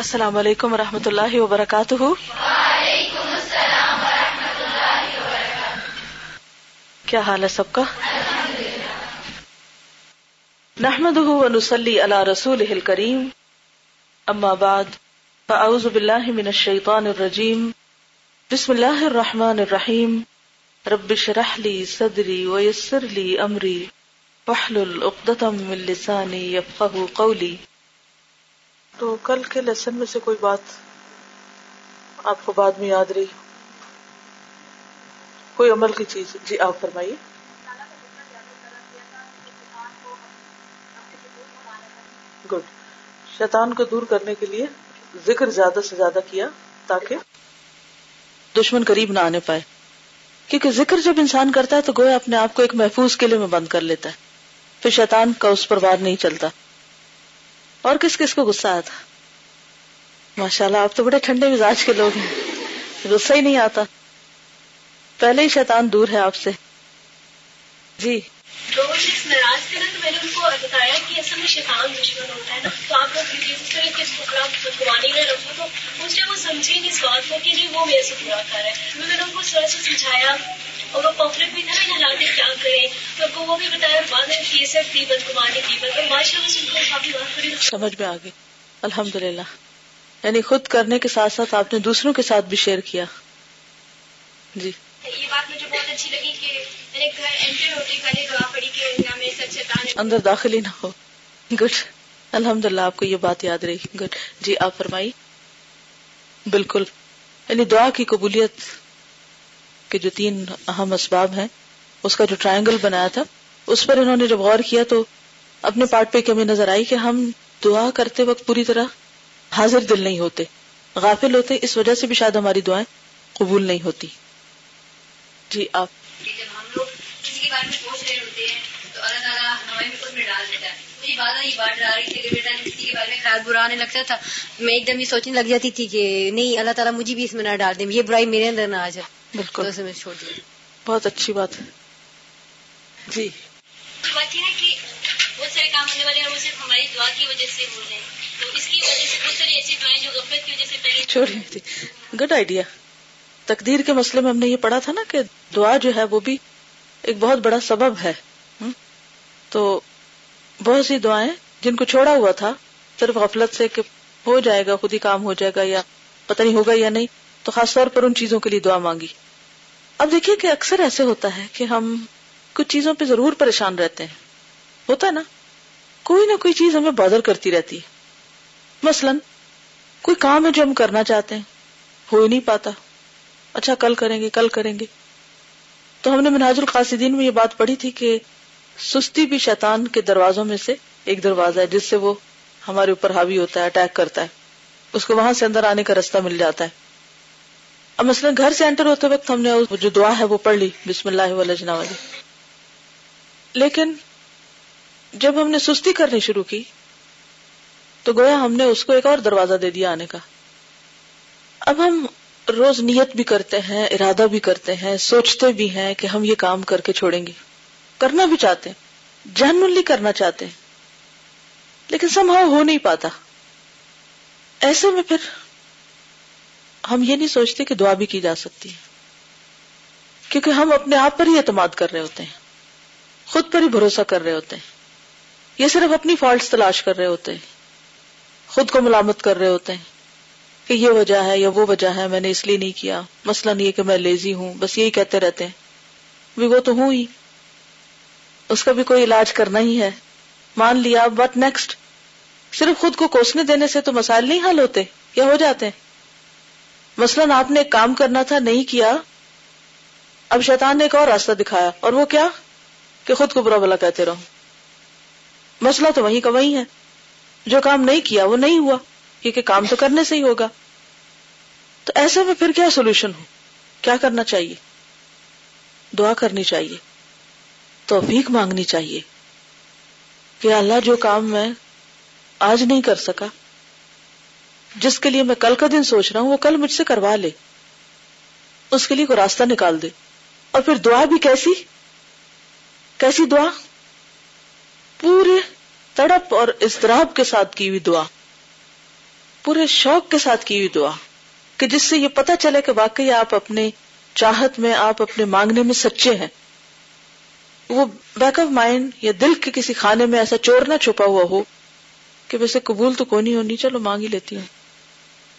السلام علیکم ورحمۃ اللہ وبرکاتہ. وعلیکم السلام ورحمۃ اللہ وبرکاتہ. کیا حال ہے سب کا؟ نحمده ونصلی علی رسولہ الکریم. اما بعد فاعوذ باللہ من الشیطان الرجیم. بسم اللہ الرحمن الرحیم. رب اشرح لی صدری ویسر لی امری واحلل عقدۃ من لسانی یفقہوا قولی. تو کل کے لیسن میں سے کوئی بات آپ کو بعد میں یاد رہی، کوئی عمل کی چیز؟ جی آپ فرمائیے. گڈ. شیطان کو دور کرنے کے لیے ذکر زیادہ سے زیادہ کیا تاکہ دشمن قریب نہ آنے پائے، کیونکہ ذکر جب انسان کرتا ہے تو گویا اپنے آپ کو ایک محفوظ قلعے میں بند کر لیتا ہے، پھر شیطان کا اس پر وار نہیں چلتا. اور کس کس کو غصہ آیا تھا؟ ماشاءاللہ آپ تو بڑے ٹھنڈے مزاج کے لوگ ہیں، غصہ ہی نہیں آتا، پہلے ہی شیطان دور ہے آپ سے. جی اس ناراض تھے نا تو میں نے ان کو بتایا کہ اصل میں شیطان دشمن ہوتا ہے نا، تو آپ لوگ ریلیز کریں کہ اس کو خراب بدگمانی نہ رکھو. تو مجھے وہ سمجھی نہیں اس بات کو کہ جی وہ میرے سے برا کر رہا ہے. میں نے ان کو سر سے سمجھایا اور وہ پاپولر بھی تھا حالات کیا کریں، تو ان کو وہ بھی بتایا بعد میں کہ یہ سب تھی بدگمانی تھی. مطلب ماشاء اللہ سے ان کو کافی بات بڑی سمجھ میں آ گئی الحمدللہ. یعنی خود کرنے کے ساتھ ساتھ آپ نے دوسروں کے ساتھ بھی شیئر کیا. جی یہ بات مجھے بہت اچھی لگی کہ میں نے گھر انٹر ہوتے پہلے دعا پڑی کہ نہ میرے ساتھ شیطان اندر داخل ہی نہ ہو. گڈ، الحمدللہ آپ کو یہ بات یاد رہی. گڈ. جی آپ فرمائیے. بالکل، یعنی دعا کی قبولیت کے جو تین اہم اسباب ہیں اس کا جو ٹرائنگل بنایا تھا اس پر انہوں نے جب غور کیا تو اپنے پارٹ پہ کمی نظر آئی کہ ہم دعا کرتے وقت پوری طرح حاضر دل نہیں ہوتے، غافل ہوتے، اس وجہ سے بھی شاید ہماری دعائیں قبول نہیں ہوتی. جی آپ. جب ہم لوگ کسی کے بارے میں سوچ رہے ہوتے ہیں تو اللہ تعالیٰ ہمارے بالکل میں ڈال دیتا ہے. مجھے بات یہ بات ڈال رہی تھی کہ بیٹا کسی کے بارے میں خیال برا آنے لگتا تھا، میں ایک دم یہ سوچنے لگ جاتی تھی کہ نہیں اللہ تعالیٰ مجھے بھی اس میں نہ ڈال دے، یہ برائی میرے اندر نہ آ جائے. بالکل، اسے میں چھوڑ دیا. بہت اچھی بات ہے. جی بات یہ ہے کہ بہت سارے کام ہونے والے ہیں وہ صرف ہماری دعا کی وجہ سے ہو رہے ہیں، تو اس کی وجہ سے بہت ساری ایسی دعائیں جو غفلت کی وجہ سے پہلے چھوڑ رہی تھی. Good idea. تقدیر کے مسئلے میں ہم نے یہ پڑھا تھا نا کہ دعا جو ہے وہ بھی ایک بہت بڑا سبب ہے. تو بہت سی دعائیں جن کو چھوڑا ہوا تھا صرف غفلت سے کہ ہو جائے گا، خود ہی کام ہو جائے گا، یا پتہ نہیں ہوگا یا نہیں، تو خاص طور پر ان چیزوں کے لیے دعا مانگی. اب دیکھیے کہ اکثر ایسے ہوتا ہے کہ ہم کچھ چیزوں پہ ضرور پریشان رہتے ہیں، ہوتا ہے نا، کوئی نہ کوئی چیز ہمیں بادر کرتی رہتی ہے. مثلاً کوئی کام ہے جو ہم کرنا چاہتے ہیں، ہو ہی نہیں پاتا، اچھا کل کریں گے کل کریں گے. تو ہم نے منہاج القاصدین میں یہ بات پڑھی تھی کہ سستی بھی شیطان کے دروازوں میں سے ایک دروازہ ہے جس سے وہ ہمارے اوپر حاوی ہوتا ہے، اٹیک کرتا ہے، اس کو وہاں سے اندر آنے کا راستہ مل جاتا ہے. اب مثلا گھر سے انٹر ہوتے وقت ہم نے جو دعا ہے وہ پڑھ لی، بسم اللہ والجنا والی، لیکن جب ہم نے سستی کرنی شروع کی تو گویا ہم نے اس کو ایک اور دروازہ دے دیا آنے کا. اب ہم روز نیت بھی کرتے ہیں، ارادہ بھی کرتے ہیں، سوچتے بھی ہیں کہ ہم یہ کام کر کے چھوڑیں گے، کرنا بھی چاہتے ہیں، جانبوجھ کر کرنا چاہتے ہیں، لیکن somehow ہو نہیں پاتا. ایسے میں پھر ہم یہ نہیں سوچتے کہ دعا بھی کی جا سکتی ہے، کیونکہ ہم اپنے آپ پر ہی اعتماد کر رہے ہوتے ہیں، خود پر ہی بھروسہ کر رہے ہوتے ہیں، یہ صرف اپنی فالٹس تلاش کر رہے ہوتے ہیں، خود کو ملامت کر رہے ہوتے ہیں کہ یہ وجہ ہے یا وہ وجہ ہے، میں نے اس لیے نہیں کیا، مسئلہ یہ کہ میں لیزی ہوں، بس یہی کہتے رہتے ہیں. بھی وہ تو ہوں ہی، اس کا بھی کوئی علاج کرنا ہی ہے، مان لیا، بٹ نیکسٹ. صرف خود کو کوسنے دینے سے تو مسائل نہیں حل ہوتے یا ہو جاتے ہیں. مثلاً آپ نے ایک کام کرنا تھا، نہیں کیا، اب شیطان نے ایک اور راستہ دکھایا، اور وہ کیا کہ خود کو برا بھلا کہتے رہو. مسئلہ تو وہیں کا وہیں ہے، جو کام نہیں کیا وہ نہیں ہوا، کیونکہ کام تو کرنے سے ہی ہوگا. تو ایسے میں پھر کیا سولوشن ہو، کیا کرنا چاہیے؟ دعا کرنی چاہیے، توفیق مانگنی چاہیے کہ اللہ جو کام میں آج نہیں کر سکا، جس کے لیے میں کل کا دن سوچ رہا ہوں، وہ کل مجھ سے کروا لے، اس کے لیے کوئی راستہ نکال دے. اور پھر دعا بھی کیسی کیسی دعا، پورے تڑپ اور اضطراب کے ساتھ کی ہوئی دعا، پورے شوق کے ساتھ کی ہوئی دعا کہ جس سے یہ پتہ چلے کہ واقعی آپ اپنے چاہت میں، آپ اپنے مانگنے میں سچے ہیں. وہ بیک آف مائنڈ یا دل کے کسی خانے میں ایسا چور نہ چھپا ہوا ہو کہ ویسے قبول تو کوئی نہیں ہونی، چلو مانگ ہی لیتی ہوں،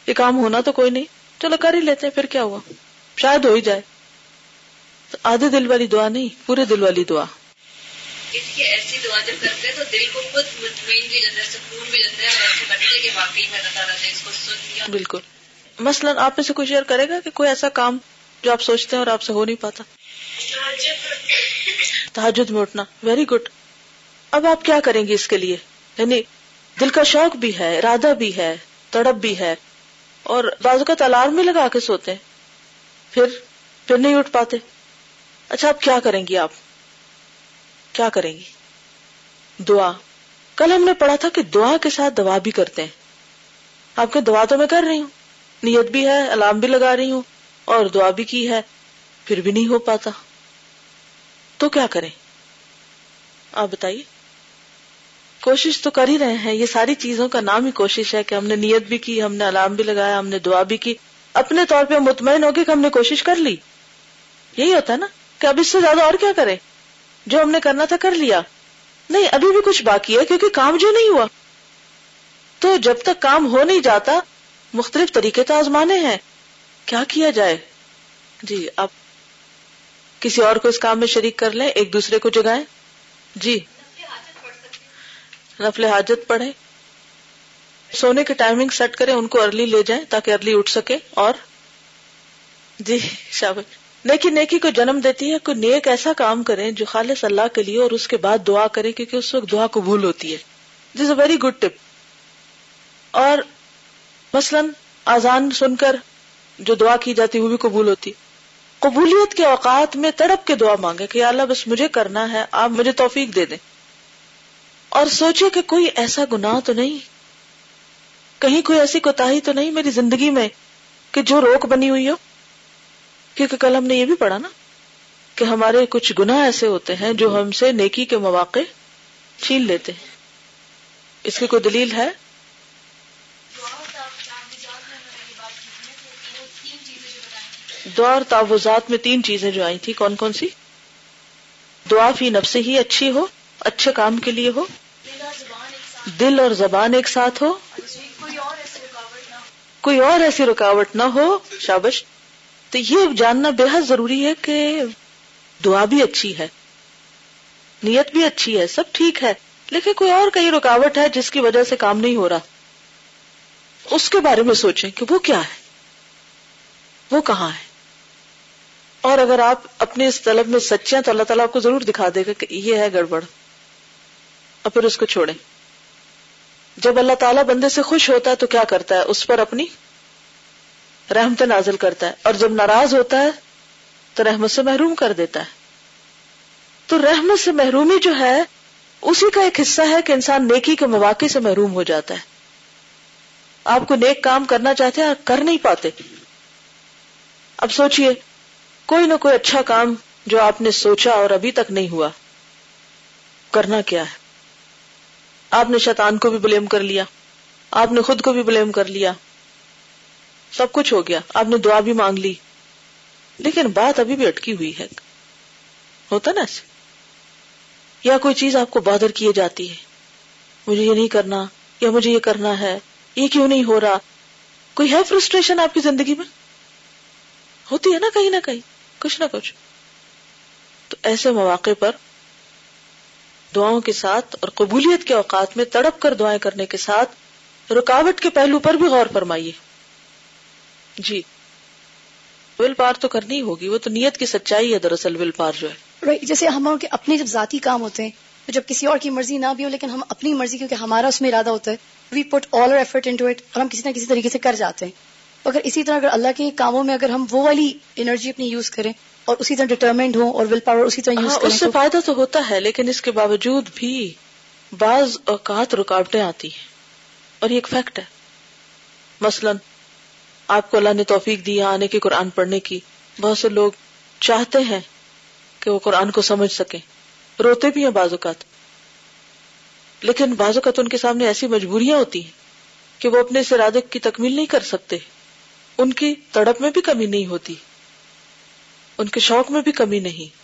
یہ کام ہونا تو کوئی نہیں، چلو کر ہی لیتے ہیں، پھر کیا ہوا، شاید ہو ہی جائے. تو آدھے دل والی دعا نہیں، پورے دل والی دعا. اس کی ایسی دعا جب کرتے ہیں تو دل کو خود مطمئن بھی لگتا ہے، سکون بھی لگتا ہے، اور ایسے لگتا ہے کہ واقعی میں اللہ تعالیٰ نے اس کو سن لیا. بالکل. مثلا آپ میں سے کوئی شیئر کرے گا کہ کوئی ایسا کام جو آپ سوچتے ہیں اور آپ سے ہو نہیں پاتا؟ تہجد میں اٹھنا. Very good. اب آپ کیا کریں گے اس کے لیے؟ یعنی دل کا شوق بھی ہے، ارادہ بھی ہے، تڑپ بھی ہے، اور بعض اوقات الارم بھی لگا کے سوتے ہیں، پھر نہیں اٹھ پاتے. اچھا آپ کیا کریں گی؟ آپ کیا کریں گی؟ دعا. کل ہم نے پڑھا تھا کہ دعا کے ساتھ دوا بھی کرتے ہیں. آپ کے دعا تو میں کر رہی ہوں، نیت بھی ہے، الارم بھی لگا رہی ہوں، اور دعا بھی کی ہے، پھر بھی نہیں ہو پاتا، تو کیا کریں؟ آپ بتائیے. کوشش تو کر ہی رہے ہیں، یہ ساری چیزوں کا نام ہی کوشش ہے کہ ہم نے نیت بھی کی، ہم نے الارم بھی لگایا، ہم نے دعا بھی کی. اپنے طور پہ مطمئن ہو گئے کہ ہم نے کوشش کر لی. یہی ہوتا ہے نا کہ اب اس سے زیادہ اور کیا کریں، جو ہم نے کرنا تھا کر لیا. نہیں، ابھی بھی کچھ باقی ہے کیونکہ کام جو نہیں ہوا. تو جب تک کام ہو نہیں جاتا مختلف طریقے تو آزمانے ہیں. کیا کیا جائے؟ جی آپ کسی اور کو اس کام میں شریک کر لیں، ایک دوسرے کو جگائیں. جی نفل حاجت پڑھیں، سونے کی ٹائمنگ سیٹ کریں، ان کو ارلی لے جائیں تاکہ ارلی اٹھ سکے. اور جی شاباش. نیکی کو جنم دیتی ہے. کوئی نیک ایسا کام کریں جو خالص اللہ کے لیے، اور اس کے بعد دعا کریں کیونکہ اس وقت دعا قبول ہوتی ہے. This is a very good tip. اور مثلا اذان سن کر جو دعا کی جاتی وہ بھی قبول ہوتی. قبولیت کے اوقات میں تڑپ کے دعا مانگے کہ یا اللہ بس مجھے کرنا ہے، آپ مجھے توفیق دے دیں. اور سوچے کہ کوئی ایسا گناہ تو نہیں، کہیں کوئی ایسی کوتاہی تو نہیں میری زندگی میں کہ جو روک بنی ہوئی ہو. کیونکہ کل ہم نے یہ بھی پڑھا نا کہ ہمارے کچھ گناہ ایسے ہوتے ہیں جو ہم سے نیکی کے مواقع چھین لیتے ہیں. اس کی کوئی دلیل ہے؟ دعا اور تعوذات میں 3 چیزیں جو آئی تھی، کون کون سی؟ دعا فی نفسہ ہی اچھی ہو، اچھے کام کے لیے ہو، دل اور زبان ایک ساتھ ہو، کوئی اور ایسی رکاوٹ نہ ہو. شاباش. تو یہ جاننا بے حد ضروری ہے کہ دعا بھی اچھی ہے، نیت بھی اچھی ہے، سب ٹھیک ہے، لیکن کوئی اور کئی رکاوٹ ہے جس کی وجہ سے کام نہیں ہو رہا. اس کے بارے میں سوچیں کہ وہ کیا ہے، وہ کہاں ہے. اور اگر آپ اپنے اس طلب میں سچے ہیں تو اللہ تعالیٰ آپ کو ضرور دکھا دے گا کہ یہ ہے گڑبڑ، اور پھر اس کو چھوڑیں. جب اللہ تعالیٰ بندے سے خوش ہوتا ہے تو کیا کرتا ہے؟ اس پر اپنی رحمت نازل کرتا ہے، اور جب ناراض ہوتا ہے تو رحمت سے محروم کر دیتا ہے. تو رحمت سے محرومی جو ہے اسی کا ایک حصہ ہے کہ انسان نیکی کے مواقع سے محروم ہو جاتا ہے. آپ کو نیک کام کرنا چاہتے ہیں اور کر نہیں پاتے. اب سوچئے کوئی نہ کوئی اچھا کام جو آپ نے سوچا اور ابھی تک نہیں ہوا، کرنا کیا ہے؟ آپ نے شیطان کو بھی بلیم کر لیا، آپ نے خود کو بھی بلیم کر لیا، سب کچھ ہو گیا، آپ نے دعا بھی مانگ لی، لیکن بات ابھی بھی اٹکی ہوئی ہے. ہوتا نا ایسے. یا کوئی چیز آپ کو بادر کیے جاتی ہے، مجھے یہ نہیں کرنا، یا مجھے یہ کرنا ہے، یہ کیوں نہیں ہو رہا. کوئی ہے فرسٹریشن آپ کی زندگی میں؟ ہوتی ہے نا کہیں کچھ نہ کچھ. تو ایسے مواقع پر دعاؤں کے ساتھ اور قبولیت کے اوقات میں تڑپ کر دعائیں کرنے کے ساتھ رکاوٹ کے پہلو پر بھی غور فرمائیے. جی ول پار تو کرنی ہوگی، وہ تو نیت کی سچائی ہے دراصل ول پار جو ہے. جیسے ہمارے کے اپنے جب ذاتی کام ہوتے ہیں تو جب کسی اور کی مرضی نہ بھی ہو لیکن ہم اپنی مرضی، کیونکہ ہمارا اس میں ارادہ ہوتا ہے، وی پٹ آل اور ایفرٹ انٹو اٹ، اور ہم کسی نہ کسی طریقے سے کر جاتے ہیں. اگر اسی طرح اگر اللہ کے کاموں میں اگر ہم وہ والی انرجی اپنی یوز کریں اور اسی طرح ڈیٹرمنڈ ہوں اور ول پاور اسی طرح یوز کریں، اس سے فائدہ تو ہوتا ہے. لیکن اس کے باوجود بھی بعض اوقات رکاوٹیں آتی ہیں، اور یہ ایک فیکٹ ہے. مثلاً آپ کو اللہ نے توفیق دی آنے کی، قرآن پڑھنے کی. بہت سے لوگ چاہتے ہیں کہ وہ قرآن کو سمجھ سکیں، روتے بھی ہیں بعض اوقات، لیکن بعض اوقات ان کے سامنے ایسی مجبوریاں ہوتی ہیں کہ وہ اپنے اس ارادے کی تکمیل نہیں کر سکتے، ان کی تڑپ میں بھی کمی نہیں ہوتی، ان کے شوق میں بھی کمی نہیں،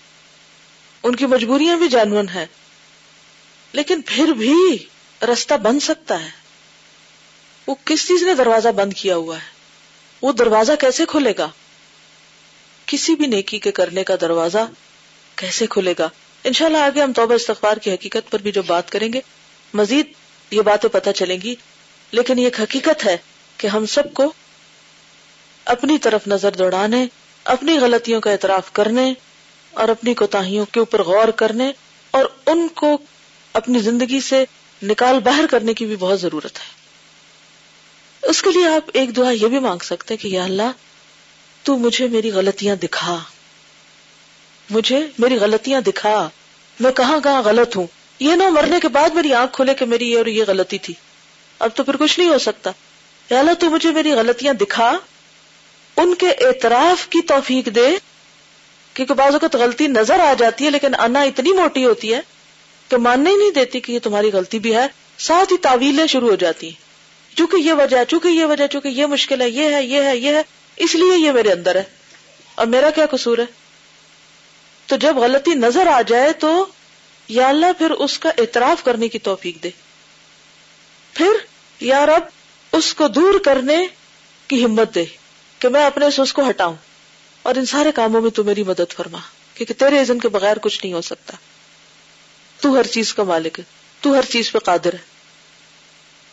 ان کی مجبوریاں بھی جانون ہیں، لیکن پھر بھی رستہ بن سکتا ہے. وہ کس چیز نے دروازہ بند کیا ہوا ہے، وہ دروازہ کیسے کھلے گا؟ کسی بھی نیکی کے کرنے کا دروازہ کیسے کھلے گا؟ انشاءاللہ آگے ہم توبہ استغفار کی حقیقت پر بھی جو بات کریں گے مزید یہ باتیں پتہ چلیں گی، لیکن یہ ایک حقیقت ہے کہ ہم سب کو اپنی طرف نظر دوڑانے، اپنی غلطیوں کا اعتراف کرنے اور اپنی کوتاہیوں کے اوپر غور کرنے اور ان کو اپنی زندگی سے نکال باہر کرنے کی بھی بہت ضرورت ہے. اس کے لیے آپ ایک دعا یہ بھی مانگ سکتے ہیں کہ یا اللہ تو مجھے میری غلطیاں دکھا، مجھے میری غلطیاں دکھا، میں کہاں کہاں غلط ہوں. یہ نہ مرنے کے بعد میری آنکھ کھولے کہ میری یہ اور یہ غلطی تھی، اب تو پھر کچھ نہیں ہو سکتا. یا اللہ تو مجھے میری غلطیاں دکھا، ان کے اعتراف کی توفیق دے، کیونکہ بعض اوقات غلطی نظر آ جاتی ہے لیکن انا اتنی موٹی ہوتی ہے کہ ماننے ہی نہیں دیتی کہ یہ تمہاری غلطی بھی ہے، ساتھ ہی تعویلیں شروع ہو جاتی ہیں، چونکہ یہ وجہ، چونکہ یہ وجہ، چونکہ یہ مشکل ہے، یہ ہے، یہ ہے، یہ ہے، اس لیے یہ میرے اندر ہے اور میرا کیا قصور ہے. تو جب غلطی نظر آ جائے تو یا اللہ پھر اس کا اعتراف کرنے کی توفیق دے، پھر یا رب اس کو دور کرنے کی ہمت دے کہ میں اپنے سے اس کو ہٹاؤں، اور ان سارے کاموں میں تو میری مدد فرما، کیونکہ تیرے اذن کے بغیر کچھ نہیں ہو سکتا. تو ہر چیز کا مالک ہے، تو ہر چیز پہ قادر ہے.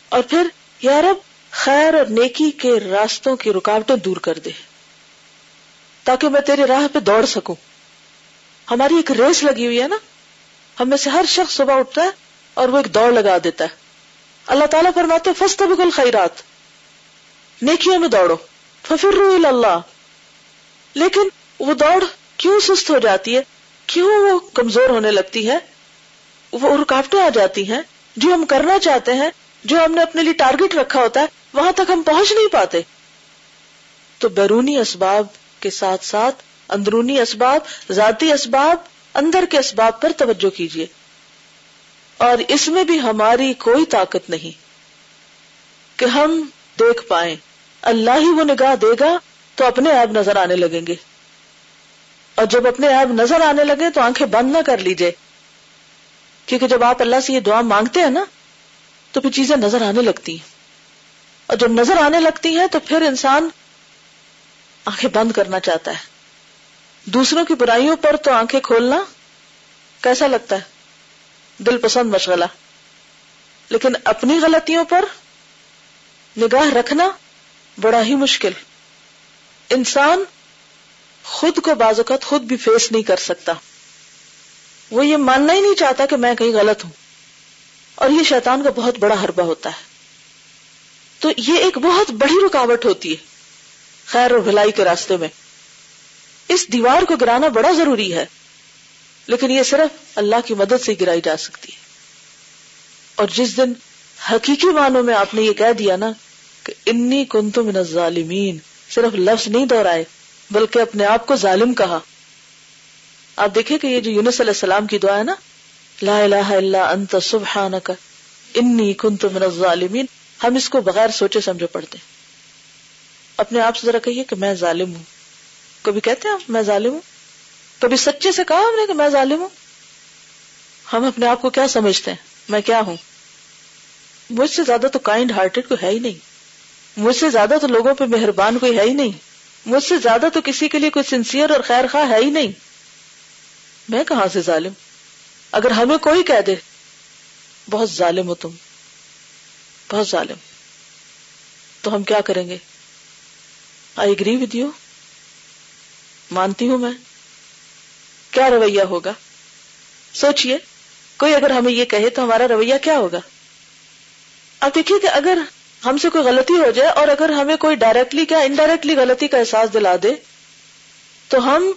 اور پھر یا رب خیر اور نیکی کے راستوں کی رکاوٹیں دور کر دے تاکہ میں تیرے راہ پہ دوڑ سکوں. ہماری ایک ریس لگی ہوئی ہے نا، ہم میں سے ہر شخص صبح اٹھتا ہے اور وہ ایک دوڑ لگا دیتا ہے. اللہ تعالیٰ فرماتے ہیں فاستبقوا الخیرات، نیکیوں میں دوڑو، ففروا الی اللہ. لیکن وہ دوڑ کیوں سست ہو جاتی ہے، کیوں وہ کمزور ہونے لگتی ہے؟ وہ رکاوٹیں آ جاتی ہیں، جو ہم کرنا چاہتے ہیں، جو ہم نے اپنے لیے ٹارگٹ رکھا ہوتا ہے، وہاں تک ہم پہنچ نہیں پاتے. تو بیرونی اسباب کے ساتھ ساتھ اندرونی اسباب، ذاتی اسباب، اندر کے اسباب پر توجہ کیجیے، اور اس میں بھی ہماری کوئی طاقت نہیں کہ ہم دیکھ پائیں. اللہ ہی وہ نگاہ دے گا تو اپنے عیب نظر آنے لگیں گے، اور جب اپنے عیب نظر آنے لگے تو آنکھیں بند نہ کر لیجیے، کیونکہ جب آپ اللہ سے یہ دعا مانگتے ہیں نا تو پھر چیزیں نظر آنے لگتی ہیں، اور جب نظر آنے لگتی ہیں تو پھر انسان آنکھیں بند کرنا چاہتا ہے. دوسروں کی برائیوں پر تو آنکھیں کھولنا کیسا لگتا ہے، دل پسند مشغلہ، لیکن اپنی غلطیوں پر نگاہ رکھنا بڑا ہی مشکل. انسان خود کو بعض اوقات خود بھی فیس نہیں کر سکتا، وہ یہ ماننا ہی نہیں چاہتا کہ میں کہیں غلط ہوں، اور یہ شیطان کا بہت بڑا حربہ ہوتا ہے. تو یہ ایک بہت بڑی رکاوٹ ہوتی ہے خیر اور بھلائی کے راستے میں. اس دیوار کو گرانا بڑا ضروری ہے، لیکن یہ صرف اللہ کی مدد سے گرائی جا سکتی ہے. اور جس دن حقیقی معنوں میں آپ نے یہ کہہ دیا نا کہ انی کنت من الظالمین، صرف لفظ نہیں دہرائے بلکہ اپنے آپ کو ظالم کہا. آپ دیکھیں کہ یہ جو یونس علیہ السلام کی دعا ہے نا، لا الہ الا انت سبحانک انی کنت من الظالمین، ہم اس کو بغیر سوچے سمجھے پڑھتے ہیں. اپنے آپ سے ذرا کہیے کہ میں ظالم ہوں. کبھی کہتے ہیں آپ میں ظالم ہوں؟ کبھی سچے سے کہا ہم نے کہ میں ظالم ہوں؟ ہم اپنے آپ کو کیا سمجھتے ہیں، میں کیا ہوں؟ مجھ سے زیادہ تو کائنڈ ہارٹڈ کوئی ہے ہی نہیں، مجھ سے زیادہ تو لوگوں پہ مہربان کوئی ہے ہی نہیں، مجھ سے زیادہ تو کسی کے لیے کوئی سنسیئر اور خیر خواہ ہے ہی نہیں، میں کہاں سے ظالم؟ اگر ہمیں کوئی کہہ دے بہت ظالم ہو تم، بہت ظالم، تو ہم کیا کریں گے؟ آئی اگری ود یو، مانتی ہوں میں، کیا رویہ ہوگا؟ سوچئے، کوئی اگر ہمیں یہ کہے تو ہمارا رویہ کیا ہوگا؟ آپ دیکھیے کہ اگر ہم سے کوئی غلطی ہو جائے اور اگر ہمیں کوئی ڈائریکٹلی کیا انڈائریکٹلی غلطی کا احساس دلا دے تو ہم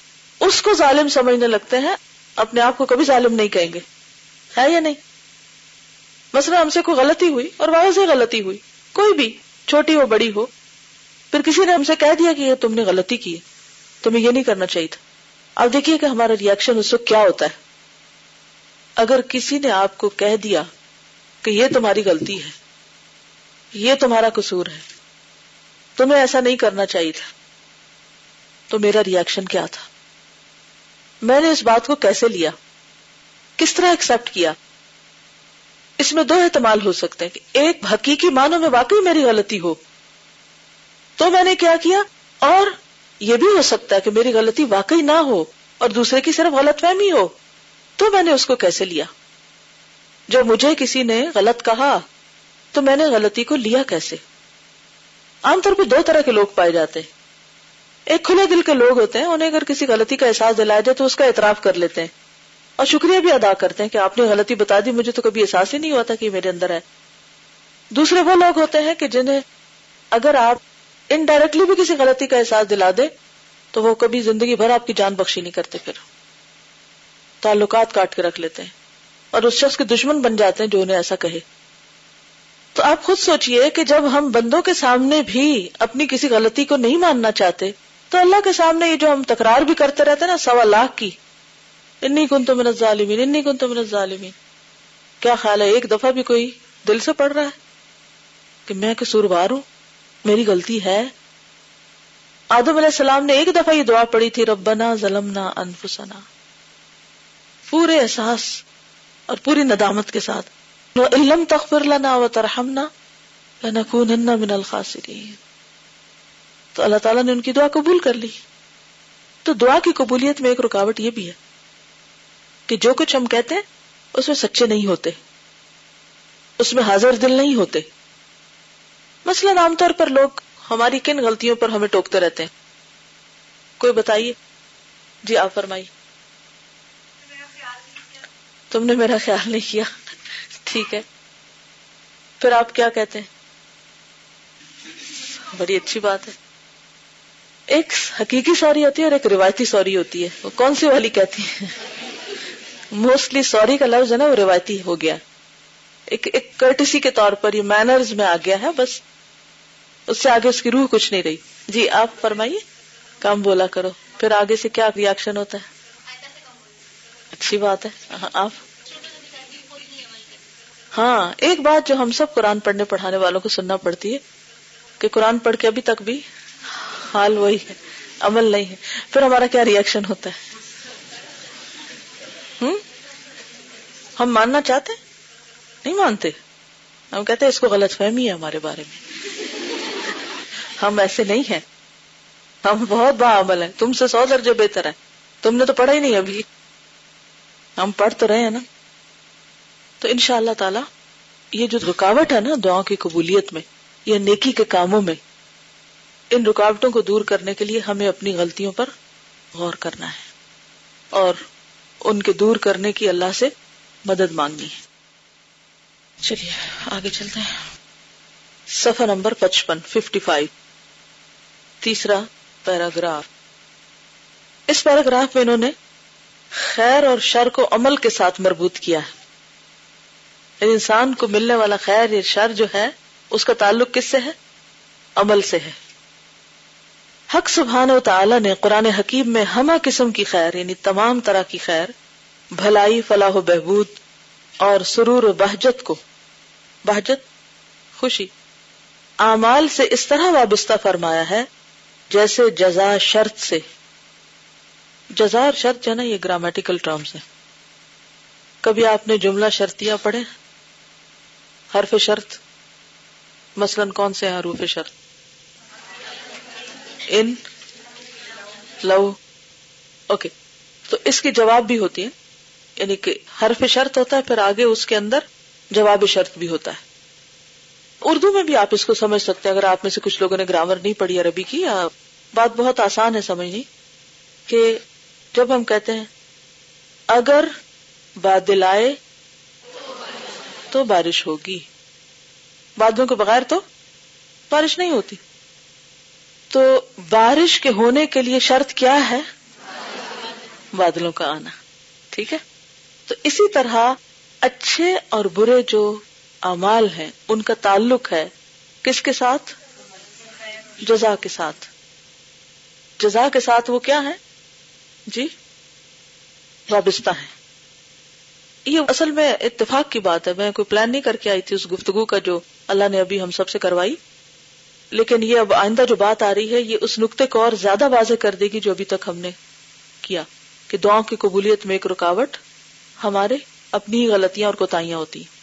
اس کو ظالم سمجھنے لگتے ہیں، اپنے آپ کو کبھی ظالم نہیں کہیں گے، ہے یا نہیں؟ مثلا ہم سے کوئی غلطی ہوئی اور واضح سے غلطی ہوئی، کوئی بھی، چھوٹی ہو بڑی ہو، پھر کسی نے ہم سے کہہ دیا کہ یہ تم نے غلطی کی ہے، تمہیں یہ نہیں کرنا چاہیے تھا. اب دیکھیے کہ ہمارا ری ایکشن اس وقت کیا ہوتا ہے. اگر کسی نے آپ کو کہہ دیا کہ یہ تمہاری غلطی ہے، یہ تمہارا قصور ہے، تمہیں ایسا نہیں کرنا چاہیے تھا، تو میرا ریاکشن کیا تھا، میں نے اس بات کو کیسے لیا، کس طرح ایکسپٹ کیا۔ اس میں دو احتمال ہو سکتے ہیں کہ ایک حقیقی معنوں میں واقعی میری غلطی ہو تو میں نے کیا کیا، اور یہ بھی ہو سکتا ہے کہ میری غلطی واقعی نہ ہو اور دوسرے کی صرف غلط فہمی ہو تو میں نے اس کو کیسے لیا۔ جب مجھے کسی نے غلط کہا تو میں نے غلطی کو لیا کیسے۔ عام طور پہ دو طرح کے لوگ پائے جاتے ہیں، ایک کھلے دل کے لوگ ہوتے ہیں، انہیں اگر کسی غلطی کا احساس دلایا جائے تو اس کا اعتراف کر لیتے ہیں اور شکریہ بھی ادا کرتے ہیں کہ آپ نے غلطی بتا دی، مجھے تو کبھی احساس ہی نہیں ہوا تھا کہ یہ میرے اندر ہے۔ دوسرے وہ لوگ ہوتے ہیں کہ جنہیں اگر آپ انڈائریکٹلی بھی کسی غلطی کا احساس دلا دیں تو وہ کبھی زندگی بھر آپ کی جان بخشی نہیں کرتے، پھر تعلقات کاٹ کے رکھ لیتے ہیں اور اس شخص کے دشمن بن جاتے ہیں جو انہیں ایسا کہے۔ تو آپ خود سوچئے کہ جب ہم بندوں کے سامنے بھی اپنی کسی غلطی کو نہیں ماننا چاہتے تو اللہ کے سامنے یہ جو ہم تکرار بھی کرتے رہتے ہیں نا، 125,000 کی انی کنت من الظالمین، انی کنت من الظالمین، کیا خیال ہے ایک دفعہ بھی کوئی دل سے پڑھ رہا ہے کہ میں قصوروار ہوں، میری غلطی ہے؟ آدم علیہ السلام نے ایک دفعہ یہ دعا پڑھی تھی، ربنا ظلمنا انفسنا، پورے احساس اور پوری ندامت کے ساتھ، وَإِن لَمْ تَغْفِرْ لَنَا وَتَرْحَمْنَا لَنَكُونَنَّ مِنَ الْخَاسِرِينَ۔ تو اللہ تعالیٰ نے ان کی دعا قبول کر لی۔ تو دعا کی قبولیت میں ایک رکاوٹ یہ بھی ہے کہ جو کچھ ہم کہتے ہیں اس میں سچے نہیں ہوتے، اس میں حاضر دل نہیں ہوتے۔ مثلاً عام طور پر لوگ ہماری کن غلطیوں پر ہمیں ٹوکتے رہتے ہیں، کوئی بتائیے؟ جی آپ فرمائیے۔ تم نے میرا خیال نہیں کیا، ٹھیک ہے، پھر آپ کیا کہتے ہیں؟ بڑی اچھی بات ہے، ایک حقیقی سوری ہوتی ہے اور ایک روایتی سوری ہوتی ہے۔ وہ کون سی والی کہتی ہے؟ موسٹلی سوری کا لفظ ہے نا، وہ روایتی ہو گیا، ایک کرٹسی کے طور پر، یہ مینرز میں آ گیا ہے، بس اس سے آگے اس کی روح کچھ نہیں رہی۔ جی آپ فرمائیے، کم بولا کرو، پھر آگے سے کیا ریاکشن ہوتا ہے؟ اچھی بات ہے آپ، ہاں ایک بات جو ہم سب قرآن پڑھنے پڑھانے والوں کو سننا پڑتی ہے کہ قرآن پڑھ کے ابھی تک بھی حال وہی ہے، عمل نہیں ہے، پھر ہمارا کیا ریئیکشن ہوتا ہے؟ ہم ماننا چاہتے نہیں مانتے، ہم کہتے ہیں اس کو غلط فہمی ہے ہمارے بارے میں، ہم ایسے نہیں ہیں، ہم بہت باعمل ہیں، تم سے 100 درجے بہتر ہیں، تم نے تو پڑھا ہی نہیں ابھی، ہم پڑھ تو رہے ہیں نا۔ تو انشاءاللہ تعالی یہ جو رکاوٹ ہے نا دعاؤں کی قبولیت میں یا نیکی کے کاموں میں، ان رکاوٹوں کو دور کرنے کے لیے ہمیں اپنی غلطیوں پر غور کرنا ہے اور ان کے دور کرنے کی اللہ سے مدد مانگنی ہے۔ چلیے آگے چلتے ہیں، صفحہ نمبر 55، 3را پیراگراف۔ اس پیراگراف میں انہوں نے خیر اور شر کو عمل کے ساتھ مربوط کیا ہے، انسان کو ملنے والا خیر یا شر جو ہے اس کا تعلق کس سے ہے؟ عمل سے ہے۔ حق سبحانہ و تعالی نے قرآن حکیم میں ہمہ قسم کی خیر، یعنی تمام طرح کی خیر، بھلائی، فلاح و بہبود اور سرور و بہجت کو، بہجت خوشی، اعمال سے اس طرح وابستہ فرمایا ہے جیسے جزا شرط سے۔ جزا اور شرط جو ہے نا یہ گرامیٹیکل ٹرمز ہیں، کبھی آپ نے جملہ شرطیہ پڑھے؟ حرف شرط مثلا کون سے ہیں حروف شرط؟ ان، لو، اوکے، تو اس کی جواب بھی ہوتی ہے، یعنی کہ حرف شرط ہوتا ہے پھر آگے اس کے اندر جواب شرط بھی ہوتا ہے۔ اردو میں بھی آپ اس کو سمجھ سکتے ہیں، اگر آپ میں سے کچھ لوگوں نے گرامر نہیں پڑھی عربی کی، بات بہت آسان ہے سمجھنی، کہ جب ہم کہتے ہیں اگر بادل آئے تو بارش ہوگی، بادلوں کے بغیر تو بارش نہیں ہوتی، تو بارش کے ہونے کے لیے شرط کیا ہے؟ بادلوں کا آنا، ٹھیک ہے۔ تو اسی طرح اچھے اور برے جو اعمال ہیں ان کا تعلق ہے کس کے ساتھ؟ جزا کے ساتھ۔ جزا کے ساتھ وہ کیا ہے؟ جی وابستہ ہیں۔ یہ اصل میں اتفاق کی بات ہے، میں کوئی پلان نہیں کر کے آئی تھی اس گفتگو کا جو اللہ نے ابھی ہم سب سے کروائی، لیکن یہ اب آئندہ جو بات آ رہی ہے یہ اس نقطے کو اور زیادہ واضح کر دے گی جو ابھی تک ہم نے کیا، کہ دعاؤں کی قبولیت میں ایک رکاوٹ ہمارے اپنی ہی غلطیاں اور کوتاہیاں ہوتی ہیں۔